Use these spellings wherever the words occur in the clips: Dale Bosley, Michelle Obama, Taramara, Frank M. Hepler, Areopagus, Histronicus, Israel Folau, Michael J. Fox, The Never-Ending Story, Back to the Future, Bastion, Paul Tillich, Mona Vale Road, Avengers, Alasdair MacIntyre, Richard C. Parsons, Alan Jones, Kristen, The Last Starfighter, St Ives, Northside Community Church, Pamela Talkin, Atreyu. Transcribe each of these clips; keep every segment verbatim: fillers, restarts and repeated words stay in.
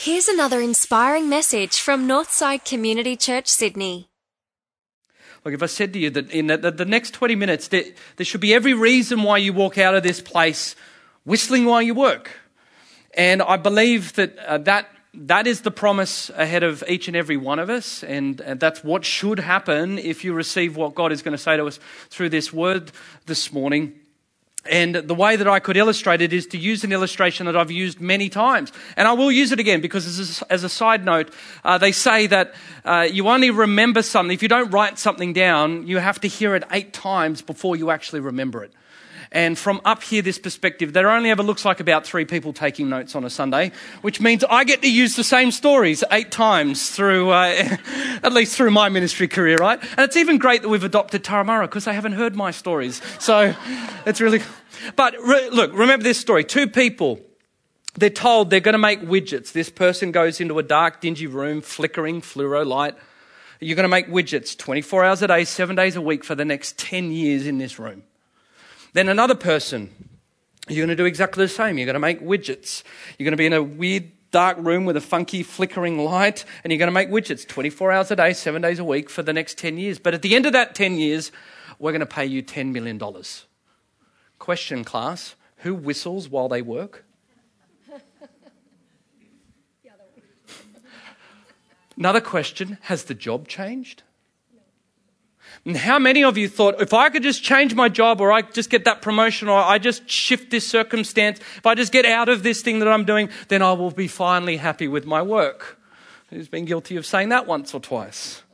Here's another inspiring message from Northside Community Church, Sydney. Look, if I said to you that in the, the, the next twenty minutes, there, there should be every reason why you walk out of this place whistling while you work. And I believe that uh, that that is the promise ahead of each and every one of us. And, and that's what should happen if you receive what God is going to say to us through this word this morning. And the way that I could illustrate it is to use an illustration that I've used many times. And I will use it again because as a, as a side note, uh, they say that uh, you only remember something. If you don't write something down, you have to hear it eight times before you actually remember it. And from up here, this perspective, there only ever looks like about three people taking notes on a Sunday, which means I get to use the same stories eight times through, uh, at least through my ministry career, right? And it's even great that we've adopted Taramara because they haven't heard my stories. So it's really... But re- look, remember this story. Two people, they're told they're going to make widgets. This person goes into a dark, dingy room, flickering fluoro light. You're going to make widgets twenty-four hours a day, seven days a week for the next ten years in this room. Then another person, you're going to do exactly the same. You're going to make widgets. You're going to be in a weird, dark room with a funky, flickering light, and you're going to make widgets twenty-four hours a day, seven days a week for the next ten years. But at the end of that ten years, we're going to pay you ten million dollars. Question, class, who whistles while they work? Another question, has the job changed? And how many of you thought, if I could just change my job or I just get that promotion or I just shift this circumstance, if I just get out of this thing that I'm doing, then I will be finally happy with my work? Who's been guilty of saying that once or twice?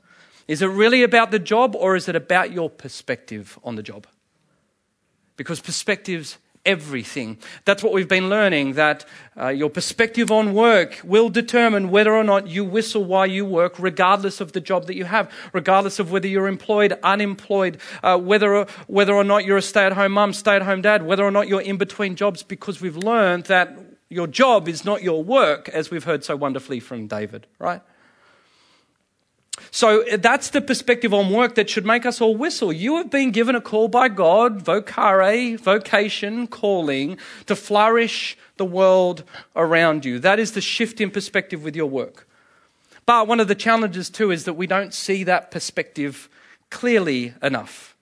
Is it really about the job or is it about your perspective on the job? Because perspective's everything. That's what we've been learning, that uh, your perspective on work will determine whether or not you whistle while you work, regardless of the job that you have, regardless of whether you're employed, unemployed, uh, whether, or, whether or not you're a stay-at-home mum, stay-at-home dad, whether or not you're in between jobs, because we've learned that your job is not your work, as we've heard so wonderfully from David, right? So that's the perspective on work that should make us all whistle. You have been given a call by God, vocare, vocation, calling, to flourish the world around you. That is the shift in perspective with your work. But one of the challenges too is that we don't see that perspective clearly enough.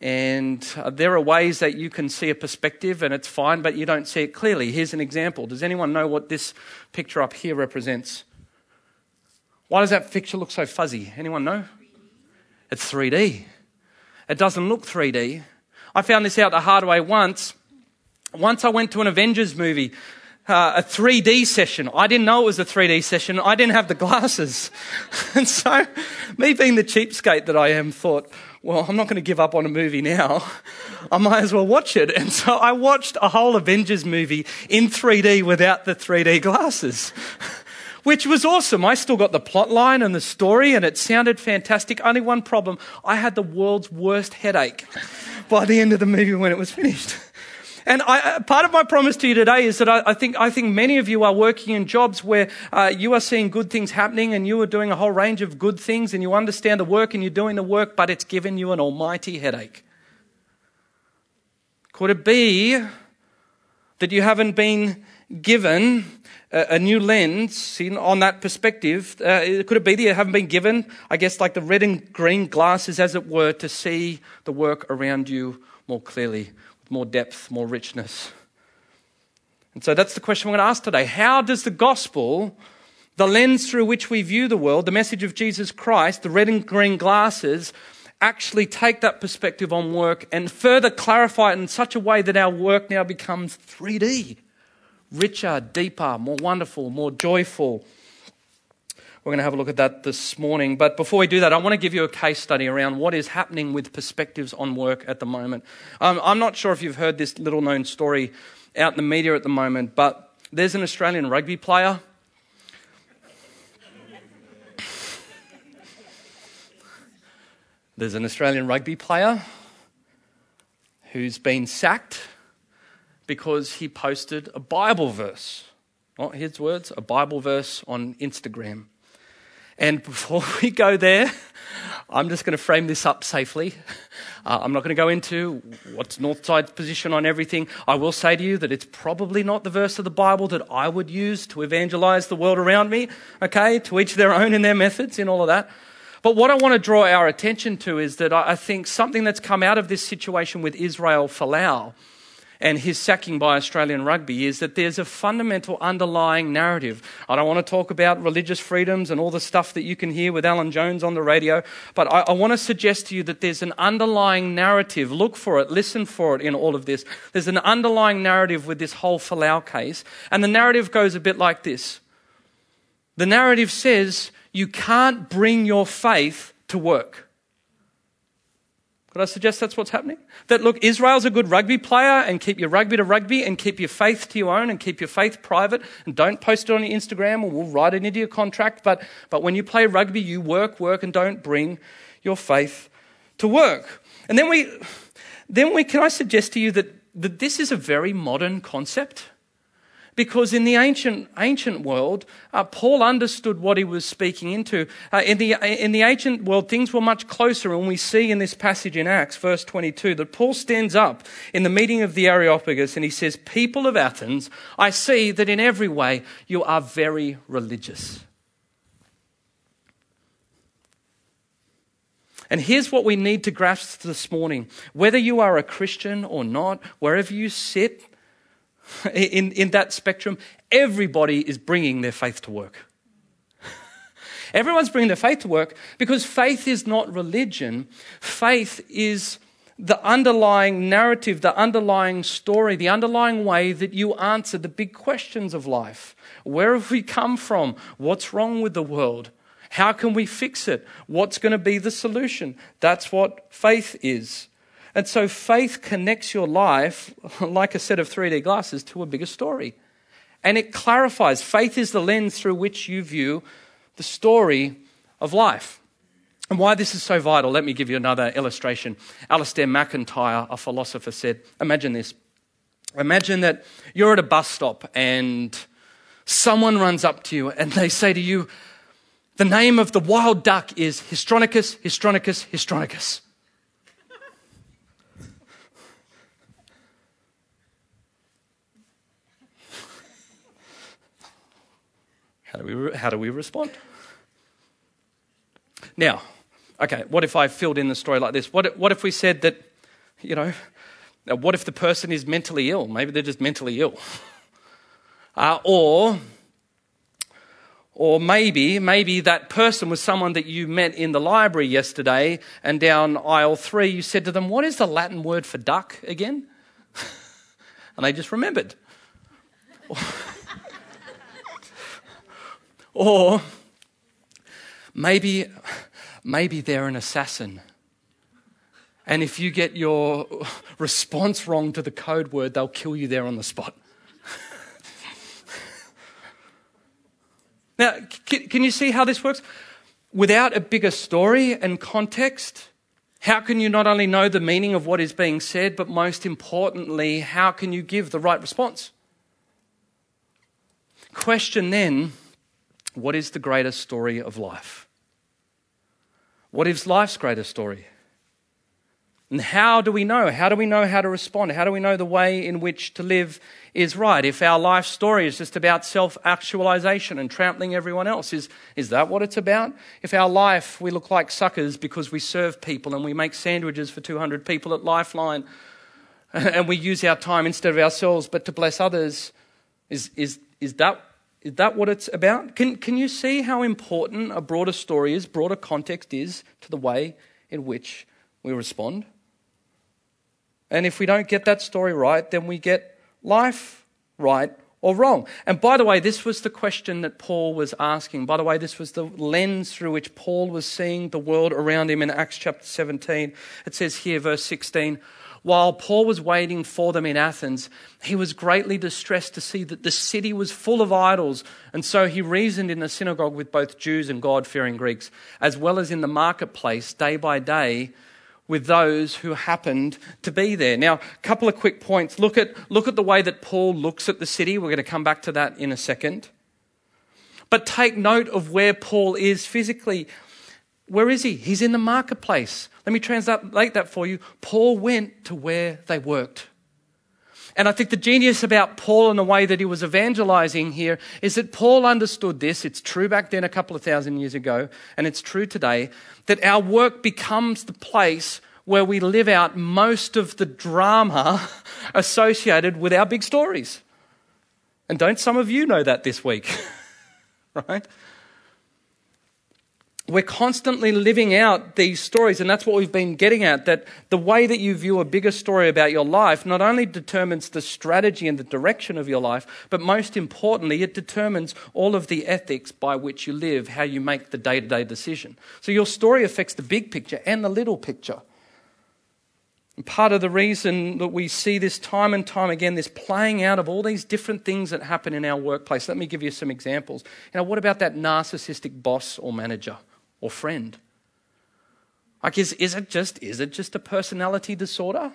And there are ways that you can see a perspective and it's fine, but you don't see it clearly. Here's an example. Does anyone know what this picture up here represents? Why does that picture look so fuzzy? Anyone know? It's three D. It doesn't look three D. I found this out the hard way once. Once I went to an Avengers movie, uh, a three D session. I didn't know it was a three D session. I didn't have the glasses. And so me being the cheapskate that I am thought, well, I'm not going to give up on a movie now. I might as well watch it. And so I watched a whole Avengers movie in three D without the three D glasses. Which was awesome. I still got the plot line and the story and it sounded fantastic. Only one problem. I had the world's worst headache by the end of the movie when it was finished. And I, part of my promise to you today is that I, I think I think many of you are working in jobs where uh, you are seeing good things happening and you are doing a whole range of good things and you understand the work and you're doing the work, but it's giving you an almighty headache. Could it be that you haven't been given a new lens on that perspective? Uh, could it be that you haven't been given, I guess, like the red and green glasses, as it were, to see the work around you more clearly, with more depth, more richness? And so that's the question we're going to ask today. How does the gospel, the lens through which we view the world, the message of Jesus Christ, the red and green glasses, actually take that perspective on work and further clarify it in such a way that our work now becomes three D? Richer, deeper, more wonderful, more joyful. We're going to have a look at that this morning. But before we do that, I want to give you a case study around what is happening with perspectives on work at the moment. Um, I'm not sure if you've heard this little-known story out in the media at the moment, but there's an Australian rugby player. There's an Australian rugby player who's been sacked because he posted a Bible verse, not his words, a Bible verse on Instagram. And before we go there, I'm just going to frame this up safely. Uh, I'm not going to go into what's Northside's position on everything. I will say to you that it's probably not the verse of the Bible that I would use to evangelize the world around me, okay? To each their own in their methods in all of that. But what I want to draw our attention to is that I think something that's come out of this situation with Israel Folau and his sacking by Australian rugby is that there's a fundamental underlying narrative. I don't want to talk about religious freedoms and all the stuff that you can hear with Alan Jones on the radio, but I, I want to suggest to you that there's an underlying narrative. Look for it, listen for it in all of this. There's an underlying narrative with this whole Folau case, and the narrative goes a bit like this. The narrative says you can't bring your faith to work. Could I suggest that's what's happening? That, look, Israel's a good rugby player, and keep your rugby to rugby, and keep your faith to your own, and keep your faith private, and don't post it on your Instagram, or we'll write it into your contract. But, but when you play rugby, you work, work, and don't bring your faith to work. And then we, then we, can I suggest to you that, that this is a very modern concept? Because in the ancient ancient world, uh, Paul understood what he was speaking into. Uh, in the in the ancient world, things were much closer, and we see in this passage in Acts, verse twenty-two, that Paul stands up in the meeting of the Areopagus, and he says, "People of Athens, I see that in every way you are very religious." And here's what we need to grasp this morning. Whether you are a Christian or not, wherever you sit, In, in that spectrum, everybody is bringing their faith to work. Everyone's bringing their faith to work because faith is not religion. Faith is the underlying narrative, the underlying story, the underlying way that you answer the big questions of life. Where have we come from? What's wrong with the world? How can we fix it? What's going to be the solution? That's what faith is. And so faith connects your life, like a set of three D glasses, to a bigger story. And it clarifies. Faith is the lens through which you view the story of life. And why this is so vital, let me give you another illustration. Alasdair MacIntyre, a philosopher, said, imagine this. Imagine that you're at a bus stop and someone runs up to you and they say to you, the name of the wild duck is Histronicus, Histronicus, Histronicus. How do we re- how do we respond? Now, okay, what if I filled in the story like this? What what if we said that, you know, what if the person is mentally ill? Maybe they're just mentally ill. Uh, or or maybe maybe that person was someone that you met in the library yesterday, and down aisle three you said to them, "What is the Latin word for duck again?" And they just remembered. Or maybe maybe they're an assassin. And if you get your response wrong to the code word, they'll kill you there on the spot. Now, c- can you see how this works? Without a bigger story and context, how can you not only know the meaning of what is being said, but most importantly, how can you give the right response? Question then, what is the greatest story of life? What is life's greatest story? And how do we know? How do we know how to respond? How do we know the way in which to live is right? If our life story is just about self-actualization and trampling everyone else, is, is that what it's about? If our life, we look like suckers because we serve people and we make sandwiches for two hundred people at Lifeline and we use our time instead of ourselves but to bless others, is is is that Is that what it's about? Can can you see how important a broader story is, broader context is to the way in which we respond? And if we don't get that story right, then we get life right or wrong. And by the way, this was the question that Paul was asking. By the way, this was the lens through which Paul was seeing the world around him in Acts chapter seventeen. It says here, verse sixteen, while Paul was waiting for them in Athens, he was greatly distressed to see that the city was full of idols, and so he reasoned in the synagogue with both Jews and God-fearing Greeks, as well as in the marketplace day by day with those who happened to be there. Now, a couple of quick points. Look at, look at the way that Paul looks at the city. We're going to come back to that in a second. But take note of where Paul is physically. Where is he? He's in the marketplace. Let me translate that for you. Paul went to where they worked. And I think the genius about Paul and the way that he was evangelizing here is that Paul understood this. It's true back then a couple of thousand years ago, and it's true today, that our work becomes the place where we live out most of the drama associated with our big stories. And don't some of you know that this week, right? We're constantly living out these stories, and that's what we've been getting at, that the way that you view a bigger story about your life not only determines the strategy and the direction of your life, but most importantly, it determines all of the ethics by which you live, how you make the day-to-day decision. So your story affects the big picture and the little picture. And part of the reason that we see this time and time again, this playing out of all these different things that happen in our workplace. Let me give you some examples. You know, what about that narcissistic boss or manager? Or friend? Like, is is it just is it just a personality disorder?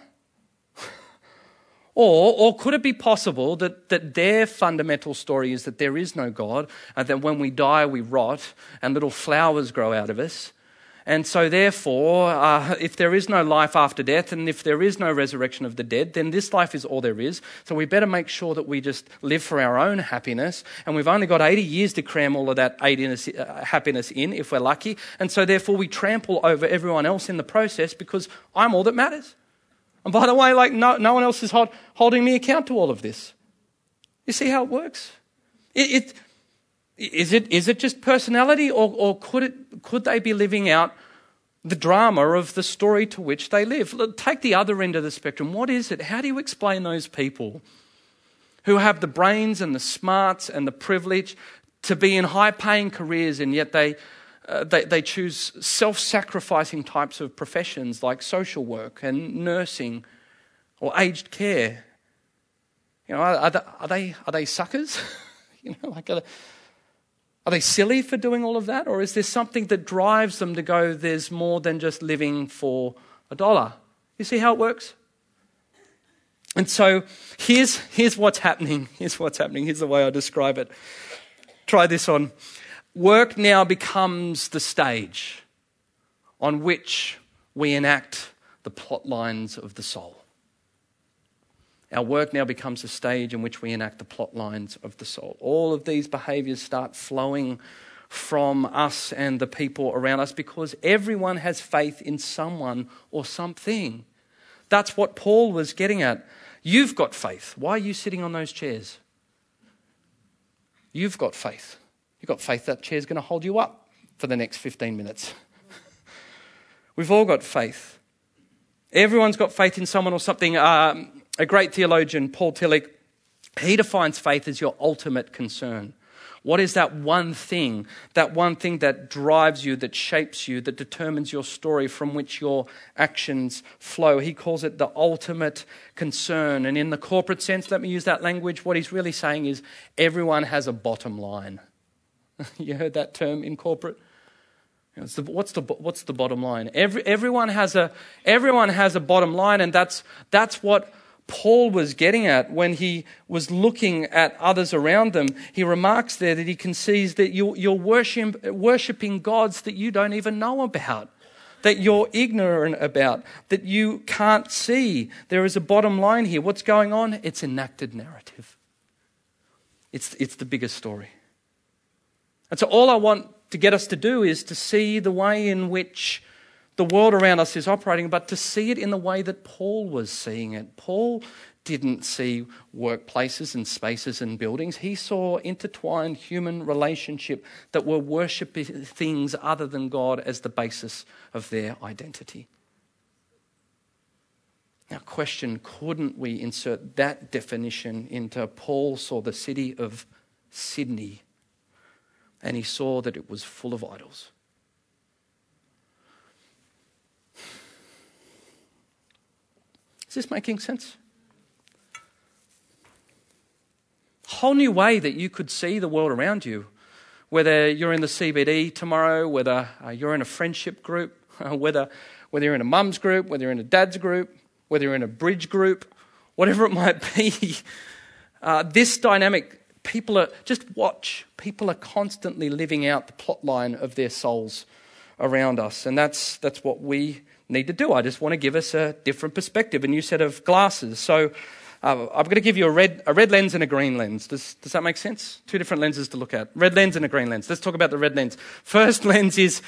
or or could it be possible that that their fundamental story is that there is no God, and that when we die we rot, and little flowers grow out of us, and so therefore, uh, if there is no life after death, and if there is no resurrection of the dead, then this life is all there is. So we better make sure that we just live for our own happiness, and we've only got eighty years to cram all of that happiness in, if we're lucky, and so therefore we trample over everyone else in the process because I'm all that matters. And by the way, like no, no one else is hold, holding me account to all of this. You see how it works? It... it Is it is it just personality, or, or could it could they be living out the drama of the story to which they live? Look, take the other end of the spectrum. What is it? How do you explain those people who have the brains and the smarts and the privilege to be in high-paying careers, and yet they uh, they, they choose self-sacrificing types of professions like social work and nursing or aged care? You know, are, are they are they suckers? you know, like. Are they, Are they silly for doing all of that? Or is there something that drives them to go, there's more than just living for a dollar? You see how it works? And so here's here's what's happening. Here's what's happening. Here's the way I describe it. Try this on. Work now becomes the stage on which we enact the plot lines of the soul. Our work now becomes a stage in which we enact the plot lines of the soul. All of these behaviours start flowing from us and the people around us because everyone has faith in someone or something. That's what Paul was getting at. You've got faith. Why are you sitting on those chairs? You've got faith. You've got faith that chair's going to hold you up for the next fifteen minutes. We've all got faith. Everyone's got faith in someone or something. Um, A great theologian, Paul Tillich, he defines faith as your ultimate concern. What is that one thing, that one thing that drives you, that shapes you, that determines your story from which your actions flow? He calls it the ultimate concern. And in the corporate sense, let me use that language, what he's really saying is everyone has a bottom line. You heard that term in corporate? It's the, what's the what's the bottom line? Every, everyone has a everyone has a bottom line, and that's that's what Paul was getting at when he was looking at others around them. He remarks there that he concedes that you, you're worship, worshipping gods that you don't even know about, that you're ignorant about, that you can't see. There is a bottom line here. What's going on? It's enacted narrative. It's, it's the bigger story. And so all I want to get us to do is to see the way in which the world around us is operating, but to see it in the way that Paul was seeing it. Paul didn't see workplaces and spaces and buildings. He saw intertwined human relationship that were worshipping things other than God as the basis of their identity. Now, question, couldn't we insert that definition into Paul saw the city of Sydney, and he saw that it was full of idols. Is this making sense? A whole new way that you could see the world around you, whether you're in the C B D tomorrow, whether uh, you're in a friendship group, uh, whether whether you're in a mum's group, whether you're in a dad's group, whether you're in a bridge group, whatever it might be. Uh, this dynamic people are, just watch, people are constantly living out the plot line of their souls around us. And that's that's what we need to do. I just want to give us a different perspective, a new set of glasses. So uh, I'm going to give you a red a red lens and a green lens. Does does that make sense? Two different lenses to look at. Red lens and a green lens. Let's talk about the red lens. First lens is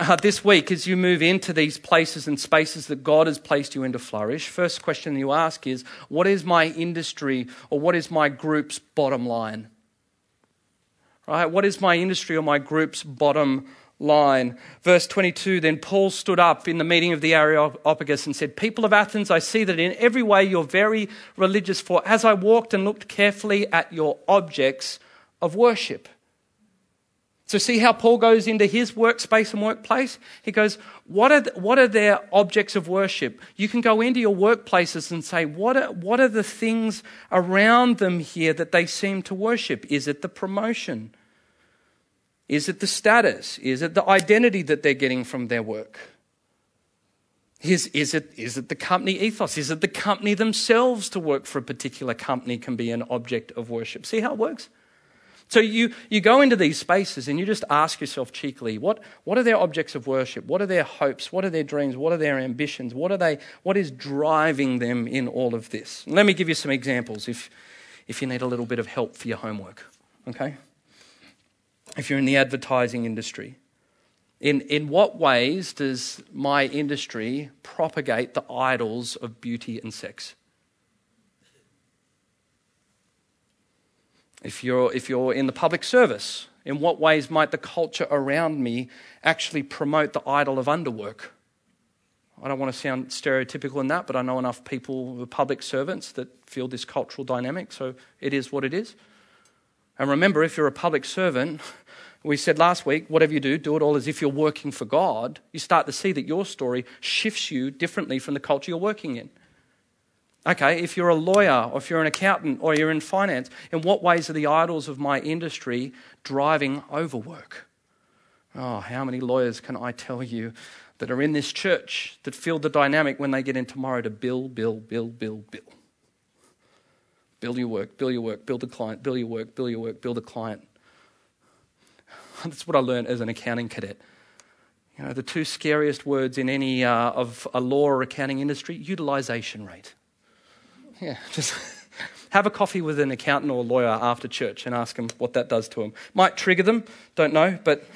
uh, this week, as you move into these places and spaces that God has placed you in to flourish, first question you ask is, what is my industry or what is my group's bottom line? Right? What is my industry or my group's bottom line? Line. Verse twenty-two, then Paul stood up in the meeting of the Areopagus and said, "People of Athens, I see that in every way you're very religious, for as I walked and looked carefully at your objects of worship." So see how Paul goes into his workspace and workplace? He goes, what are, the, what are their objects of worship? You can go into your workplaces and say, what are, what are the things around them here that they seem to worship? Is it the promotion? Is it the status? Is it the identity that they're getting from their work? Is, is, it, is it the company ethos? Is it the company themselves? To work for a particular company can be an object of worship. See how it works? So you, you go into these spaces and you just ask yourself cheekily, what, what are their objects of worship? What are their hopes? What are their dreams? What are their ambitions? What are they? What is driving them in all of this? And let me give you some examples if, if you need a little bit of help for your homework, okay? If you're in the advertising industry, in, in what ways does my industry propagate the idols of beauty and sex? If you're, if you're in the public service, in what ways might the culture around me actually promote the idol of underwork? I don't want to sound stereotypical in that, but I know enough people, public servants, that feel this cultural dynamic, so it is what it is. And remember, if you're a public servant, we said last week, whatever you do, do it all as if you're working for God. You start to see that your story shifts you differently from the culture you're working in. Okay, if you're a lawyer or if you're an accountant or you're in finance, in what ways are the idols of my industry driving overwork? Oh, how many lawyers can I tell you that are in this church that feel the dynamic when they get in tomorrow to bill, bill, bill, bill, bill? Build your work, build your work, build a client, build your work, build your work, build a client. That's what I learned as an accounting cadet. You know, the two scariest words in any uh, of a law or accounting industry, utilisation rate. Yeah, just have a coffee with an accountant or a lawyer after church and ask them what that does to them. Might trigger them, don't know, but...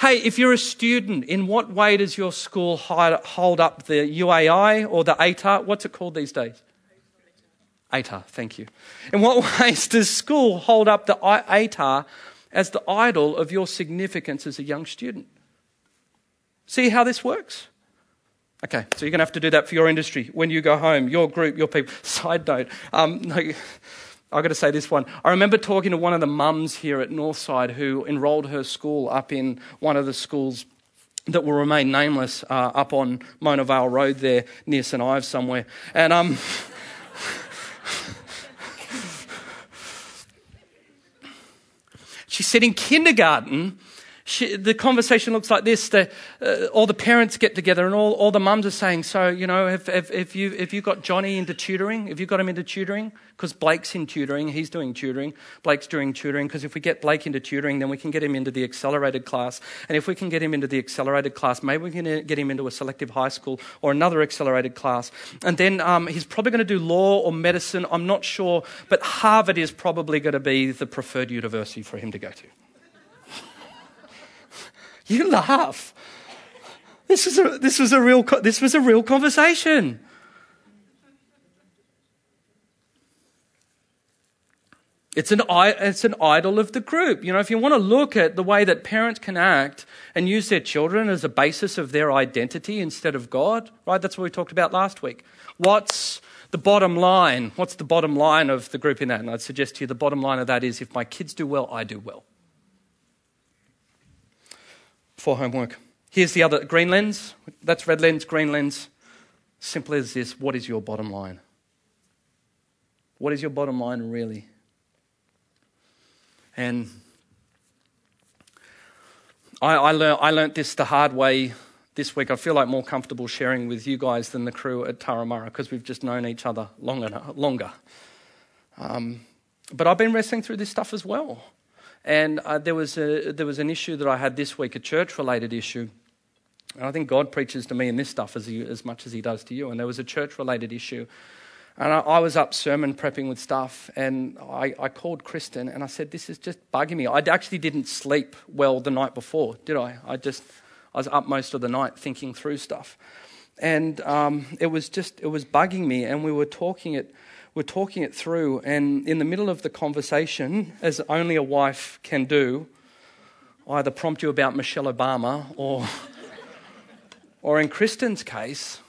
Hey, if you're a student, in what way does your school hold up the U A I or the A T A R? What's it called these days? A T A R, thank you. In what ways does school hold up the A T A R as the idol of your significance as a young student? See how this works? Okay, so you're going to have to do that for your industry when you go home, your group, your people. Side note, um, no, I've got to say this one. I remember talking to one of the mums here at Northside who enrolled her school up in one of the schools that will remain nameless uh, up on Mona Vale Road there near St Ives somewhere. And... um. She said in kindergarten, she, the conversation looks like this. The, uh, all the parents get together and all, all the mums are saying, so, you know, if, if, if, you, if you've got Johnny into tutoring, if you've got him into tutoring, because Blake's in tutoring, he's doing tutoring, Blake's doing tutoring, because if we get Blake into tutoring, then we can get him into the accelerated class. And if we can get him into the accelerated class, maybe we can get him into a selective high school or another accelerated class. And then um, he's probably going to do law or medicine, I'm not sure, but Harvard is probably going to be the preferred university for him to go to. You laugh. This is a this was a real this was a real conversation. It's an it's an idol of the group. You know, if you want to look at the way that parents can act and use their children as a basis of their identity instead of God, right? That's what we talked about last week. What's the bottom line? What's the bottom line of the group in that? And I'd suggest to you the bottom line of that is if my kids do well, I do well. For homework. Here's the other green lens. That's red lens, green lens. Simple as this. What is your bottom line? What is your bottom line really? And I, I, learnt, I learnt this the hard way this week. I feel like more comfortable sharing with you guys than the crew at Taramara because we've just known each other long enough, longer. Um, But I've been wrestling through this stuff as well. And uh, there was a, there was an issue that I had this week, a church-related issue. And I think God preaches to me in this stuff as, he, as much as he does to you. And there was a church-related issue. And I, I was up sermon prepping with stuff, and I, I called Kristen, and I said, this is just bugging me. I actually didn't sleep well the night before, did I? I just, I was up most of the night thinking through stuff. And um, it was just, it was bugging me, and we were talking it, we're talking it through, and in the middle of the conversation, as only a wife can do, I either prompt you about Michelle Obama, or... Or in Kristen's case,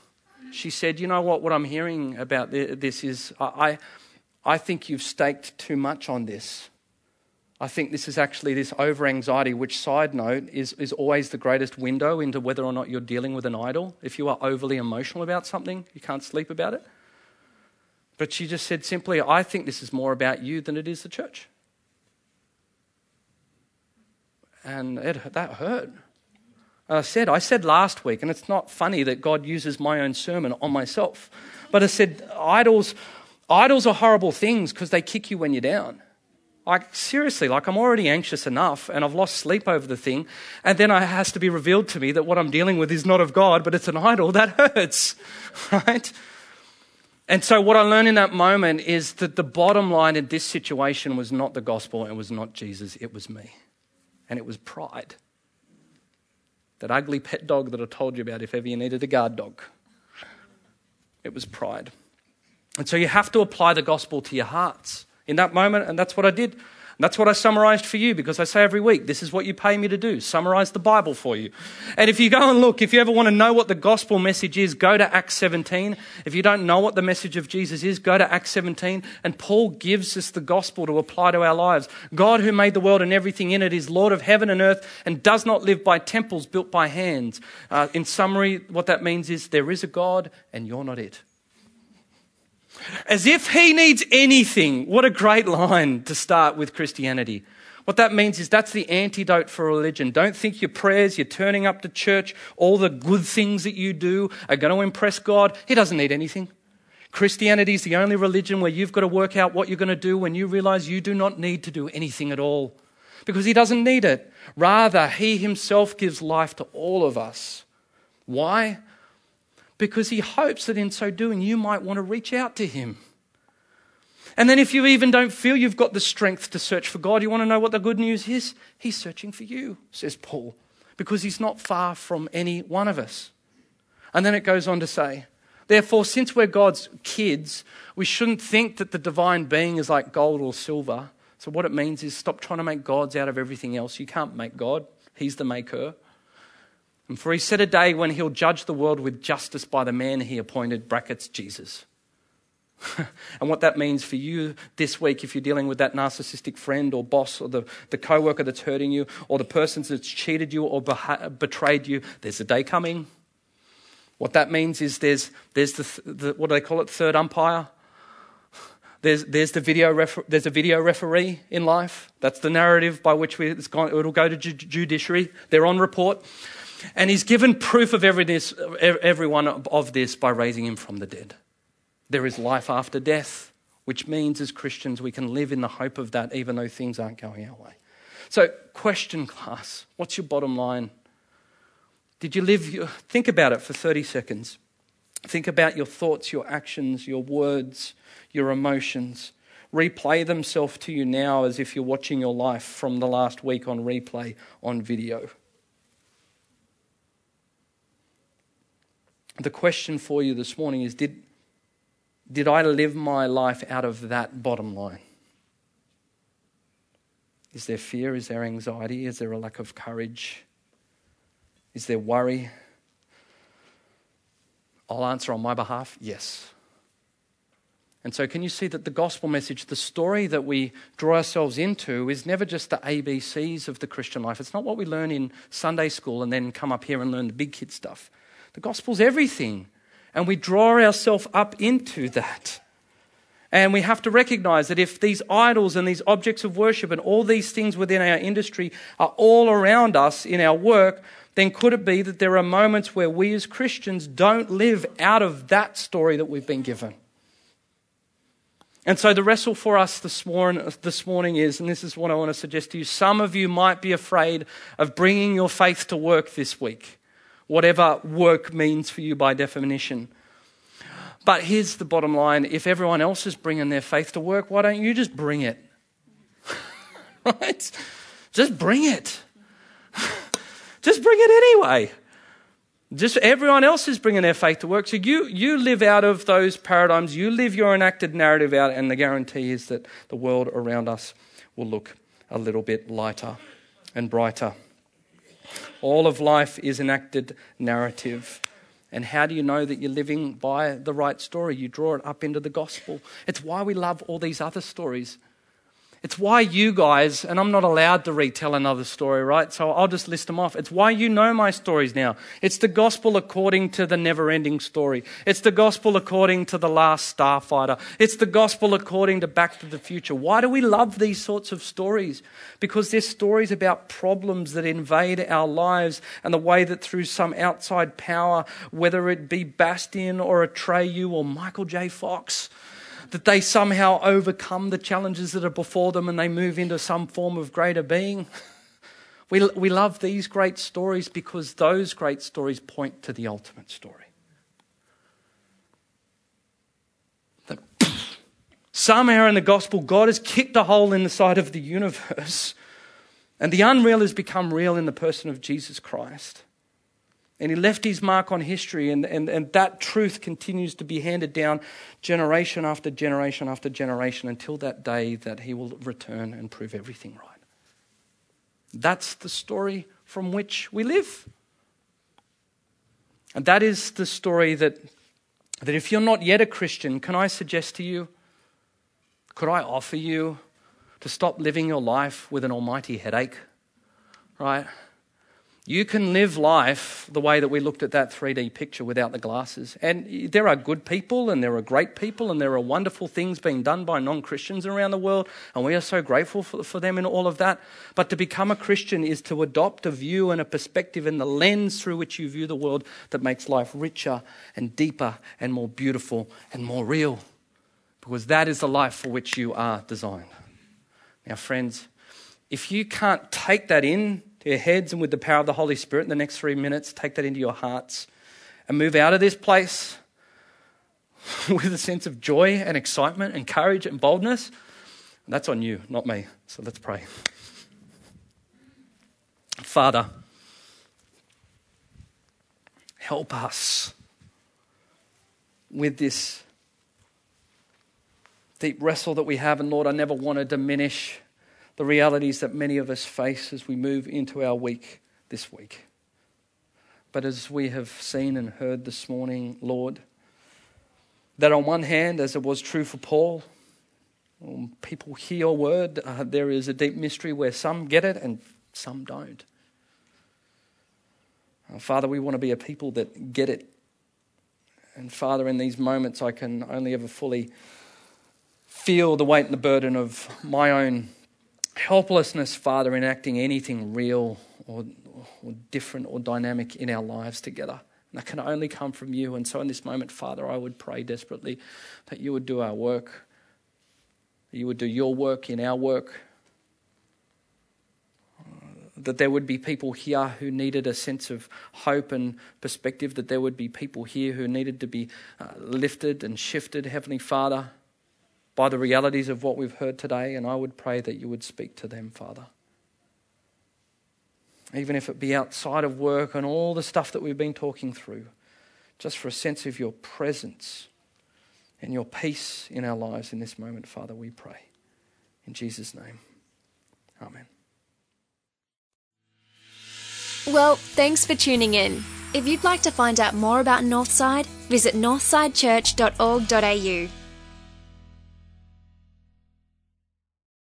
she said, you know what, what I'm hearing about this is I I think you've staked too much on this. I think this is actually this over-anxiety, which, side note, is, is always the greatest window into whether or not you're dealing with an idol. If you are overly emotional about something, you can't sleep about it. But she just said simply, I think this is more about you than it is the church. And it, that hurt. I said, I said last week, and it's not funny that God uses my own sermon on myself, but I said, idols idols are horrible things because they kick you when you're down. Like, seriously, like, I'm already anxious enough and I've lost sleep over the thing, and then it has to be revealed to me that what I'm dealing with is not of God, but it's an idol. That hurts, right? And so what I learned in that moment is that the bottom line in this situation was not the gospel, it was not Jesus, it was me. And it was pride. That ugly pet dog that I told you about, if ever you needed a guard dog. It was pride. And so you have to apply the gospel to your hearts in that moment, and that's what I did. And that's what I summarized for you, because I say every week, this is what you pay me to do, summarize the Bible for you. And if you go and look, if you ever want to know what the gospel message is, go to Acts seventeen. If you don't know what the message of Jesus is, go to Acts seventeen, and Paul gives us the gospel to apply to our lives. God, who made the world and everything in it, is Lord of heaven and earth and does not live by temples built by hands. Uh, in summary, what that means is there is a God and you're not it. As if he needs anything. What a great line to start with Christianity. What that means is that's the antidote for religion. Don't think your prayers, your turning up to church, all the good things that you do are going to impress God. He doesn't need anything. Christianity is the only religion where you've got to work out what you're going to do when you realize you do not need to do anything at all, because he doesn't need it. Rather, he himself gives life to all of us. Why? Because he hopes that in so doing, you might want to reach out to him. And then if you even don't feel you've got the strength to search for God, you want to know what the good news is? He's searching for you, says Paul, because he's not far from any one of us. And then it goes on to say, therefore, since we're God's kids, we shouldn't think that the divine being is like gold or silver. So what it means is stop trying to make gods out of everything else. You can't make God. He's the maker. And for he set a day when he'll judge the world with justice by the man he appointed, brackets, Jesus. And what that means for you this week, if you're dealing with that narcissistic friend or boss or the, the co-worker that's hurting you or the person that's cheated you or beha- betrayed you, there's a day coming. What that means is there's there's the, the what do they call it, third umpire? There's there's the video ref, there's a video referee in life. That's the narrative by which we, it's gone, it'll go to ju- judiciary. They're on report. And he's given proof of every this, everyone of this by raising him from the dead. There is life after death, which means as Christians we can live in the hope of that, even though things aren't going our way. So, question class, what's your bottom line? Did you live? Your, think about it for thirty seconds. Think about your thoughts, your actions, your words, your emotions. Replay themselves to you now as if you're watching your life from the last week on replay on video. The question for you this morning is, did did I live my life out of that bottom line? Is there fear? Is there anxiety? Is there a lack of courage? Is there worry? I'll answer on my behalf, yes. And so can you see that the gospel message, the story that we draw ourselves into, is never just the A B Cs of the Christian life. It's not what we learn in Sunday school and then come up here and learn the big kid stuff. The gospel's everything, and we draw ourselves up into that. And we have to recognize that if these idols and these objects of worship and all these things within our industry are all around us in our work, then could it be that there are moments where we as Christians don't live out of that story that we've been given? And so the wrestle for us this morning, this morning is, and this is what I want to suggest to you, some of you might be afraid of bringing your faith to work this week, whatever work means for you by definition. But here's the bottom line. If everyone else is bringing their faith to work, why don't you just bring it? Right? Just bring it. Just bring it anyway. Just everyone else is bringing their faith to work. So you, you live out of those paradigms. You live your enacted narrative out, and the guarantee is that the world around us will look a little bit lighter and brighter. All of life is enacted narrative. And how do you know that you're living by the right story? You draw it up into the gospel. It's why we love all these other stories. It's why you guys, and I'm not allowed to retell another story, right? So I'll just list them off. It's why you know my stories now. It's the gospel according to the never-ending story. It's the gospel according to The Last Starfighter. It's the gospel according to Back to the Future. Why do we love these sorts of stories? Because they're stories about problems that invade our lives and the way that through some outside power, whether it be Bastion or Atreyu or Michael J. Fox, that they somehow overcome the challenges that are before them and they move into some form of greater being. We we love these great stories because those great stories point to the ultimate story. That somehow in the gospel, God has kicked a hole in the side of the universe and the unreal has become real in the person of Jesus Christ. And he left his mark on history, and, and, and that truth continues to be handed down generation after generation after generation until that day that he will return and prove everything right. That's the story from which we live. And that is the story that, that if you're not yet a Christian, can I suggest to you, could I offer you to stop living your life with an almighty headache, right? You can live life the way that we looked at that three D picture without the glasses. And there are good people and there are great people and there are wonderful things being done by non-Christians around the world, and we are so grateful for, for them and all of that. But to become a Christian is to adopt a view and a perspective and the lens through which you view the world that makes life richer and deeper and more beautiful and more real, because that is the life for which you are designed. Now, friends, if you can't take that in, your heads and with the power of the Holy Spirit in the next three minutes, take that into your hearts and move out of this place with a sense of joy and excitement and courage and boldness. And that's on you, not me. So let's pray. Father, help us with this deep wrestle that we have. And Lord, I never want to diminish the realities that many of us face as we move into our week this week. But as we have seen and heard this morning, Lord, that on one hand, as it was true for Paul, when people hear your word, uh, there is a deep mystery where some get it and some don't. Uh, Father, we want to be a people that get it. And Father, in these moments, I can only ever fully feel the weight and the burden of my own helplessness, Father, in acting anything real or, or different or dynamic in our lives together. And that can only come from you. And so in this moment, Father, I would pray desperately that you would do our work, that you would do your work in our work, that there would be people here who needed a sense of hope and perspective, that there would be people here who needed to be uh, lifted and shifted, Heavenly Father, by the realities of what we've heard today, and I would pray that you would speak to them, Father. Even if it be outside of work and all the stuff that we've been talking through, just for a sense of your presence and your peace in our lives in this moment, Father, we pray. In Jesus' name, amen. Well, thanks for tuning in. If you'd like to find out more about Northside, visit northside church dot org dot a u.